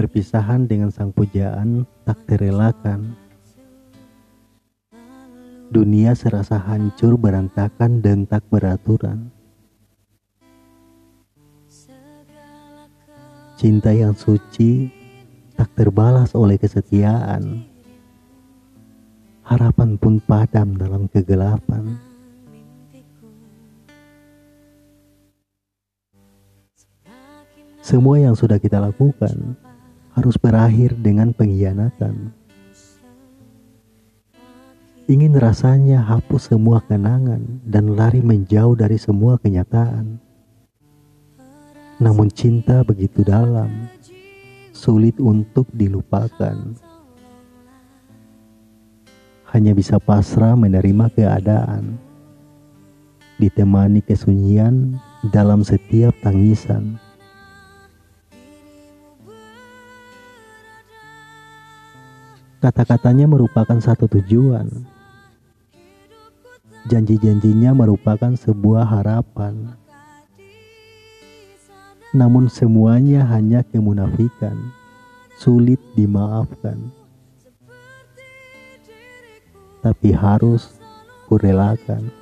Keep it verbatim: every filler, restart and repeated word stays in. Perpisahan dengan sang pujaan tak terelakkan. Dunia serasa hancur, berantakan, dan tak beraturan. Cinta yang suci tak terbalas oleh kesetiaan. Harapan pun padam dalam kegelapan. Semua yang sudah kita lakukan harus berakhir dengan pengkhianatan. Ingin rasanya hapus semua kenangan dan lari menjauh dari semua kenyataan. Namun cinta begitu dalam, sulit untuk dilupakan. Hanya bisa pasrah menerima keadaan, ditemani kesunyian dalam setiap tangisan. Kata-katanya merupakan satu tujuan. Janji-janjinya merupakan sebuah harapan. Namun semuanya hanya kemunafikan, sulit dimaafkan. Tapi harus kurelakan.